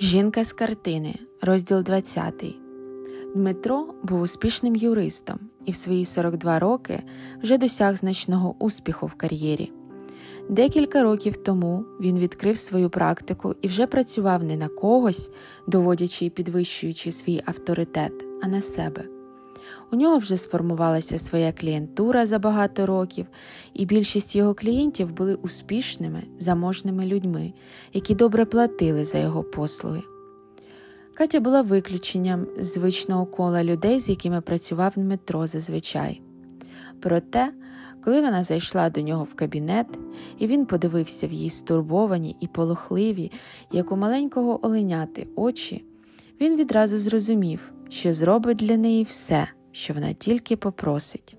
Жінка з картини, розділ 20. Дмитро був успішним юристом і в свої 42 роки вже досяг значного успіху в кар'єрі. Декілька років тому він відкрив свою практику і вже працював не на когось, доводячи і підвищуючи свій авторитет, а на себе. У нього вже сформувалася своя клієнтура за багато років, і більшість його клієнтів були успішними, заможними людьми, які добре платили за його послуги. Катя була виключенням з звичного кола людей, з якими працював Дмитро зазвичай. Проте, коли вона зайшла до нього в кабінет, і він подивився в її стурбовані і полохливі, як у маленького оленяти, очі, він відразу зрозумів, що зробить для неї все, що вона тільки попросить.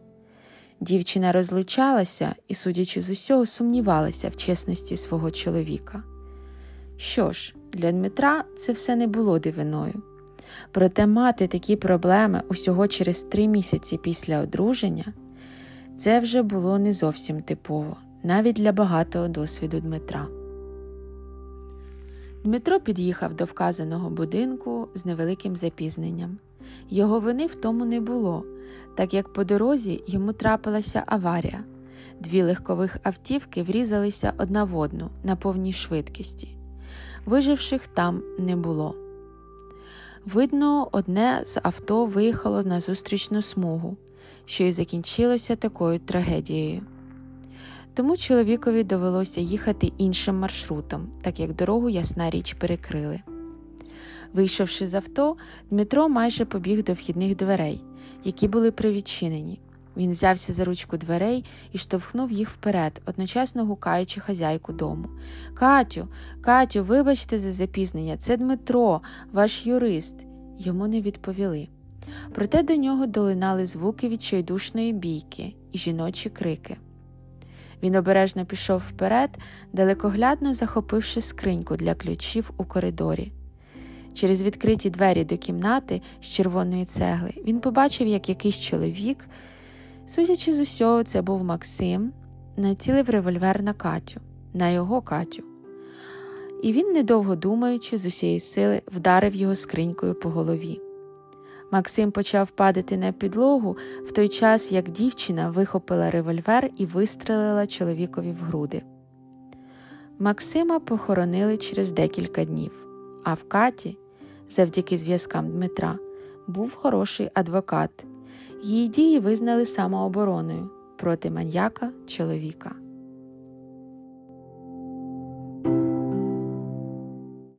Дівчина розлучалася і, судячи з усього, сумнівалася в чесності свого чоловіка. Що ж, для Дмитра це все не було дивиною. Проте мати такі проблеми усього через 3 місяці після одруження – це вже було не зовсім типово, навіть для багатого досвіду Дмитра. Дмитро під'їхав до вказаного будинку з невеликим запізненням. Його вини в тому не було, так як по дорозі йому трапилася аварія. 2 легкових автівки врізалися одна в одну на повній швидкості. Виживших там не було. Видно, одне з авто виїхало на зустрічну смугу, що й закінчилося такою трагедією. Тому чоловікові довелося їхати іншим маршрутом, так як дорогу, ясна річ, перекрили. Вийшовши з авто, Дмитро майже побіг до вхідних дверей, які були привідчинені. Він взявся за ручку дверей і штовхнув їх вперед, одночасно гукаючи хазяйку дому. «Катю, Катю, вибачте за запізнення, це Дмитро, ваш юрист». Йому не відповіли. Проте до нього долинали звуки відчайдушної бійки і жіночі крики. Він обережно пішов вперед, далекоглядно захопивши скриньку для ключів у коридорі. Через відкриті двері до кімнати з червоної цегли він побачив, як якийсь чоловік, судячи з усього, це був Максим, націлив револьвер на Катю, на його Катю. І він, недовго думаючи, з усієї сили вдарив його скринькою по голові. Максим почав падати на підлогу в той час, як дівчина вихопила револьвер і вистрелила чоловікові в груди. Максима похоронили через декілька днів, а в Каті, завдяки зв'язкам Дмитра, був хороший адвокат. Її дії визнали самообороною проти маньяка чоловіка.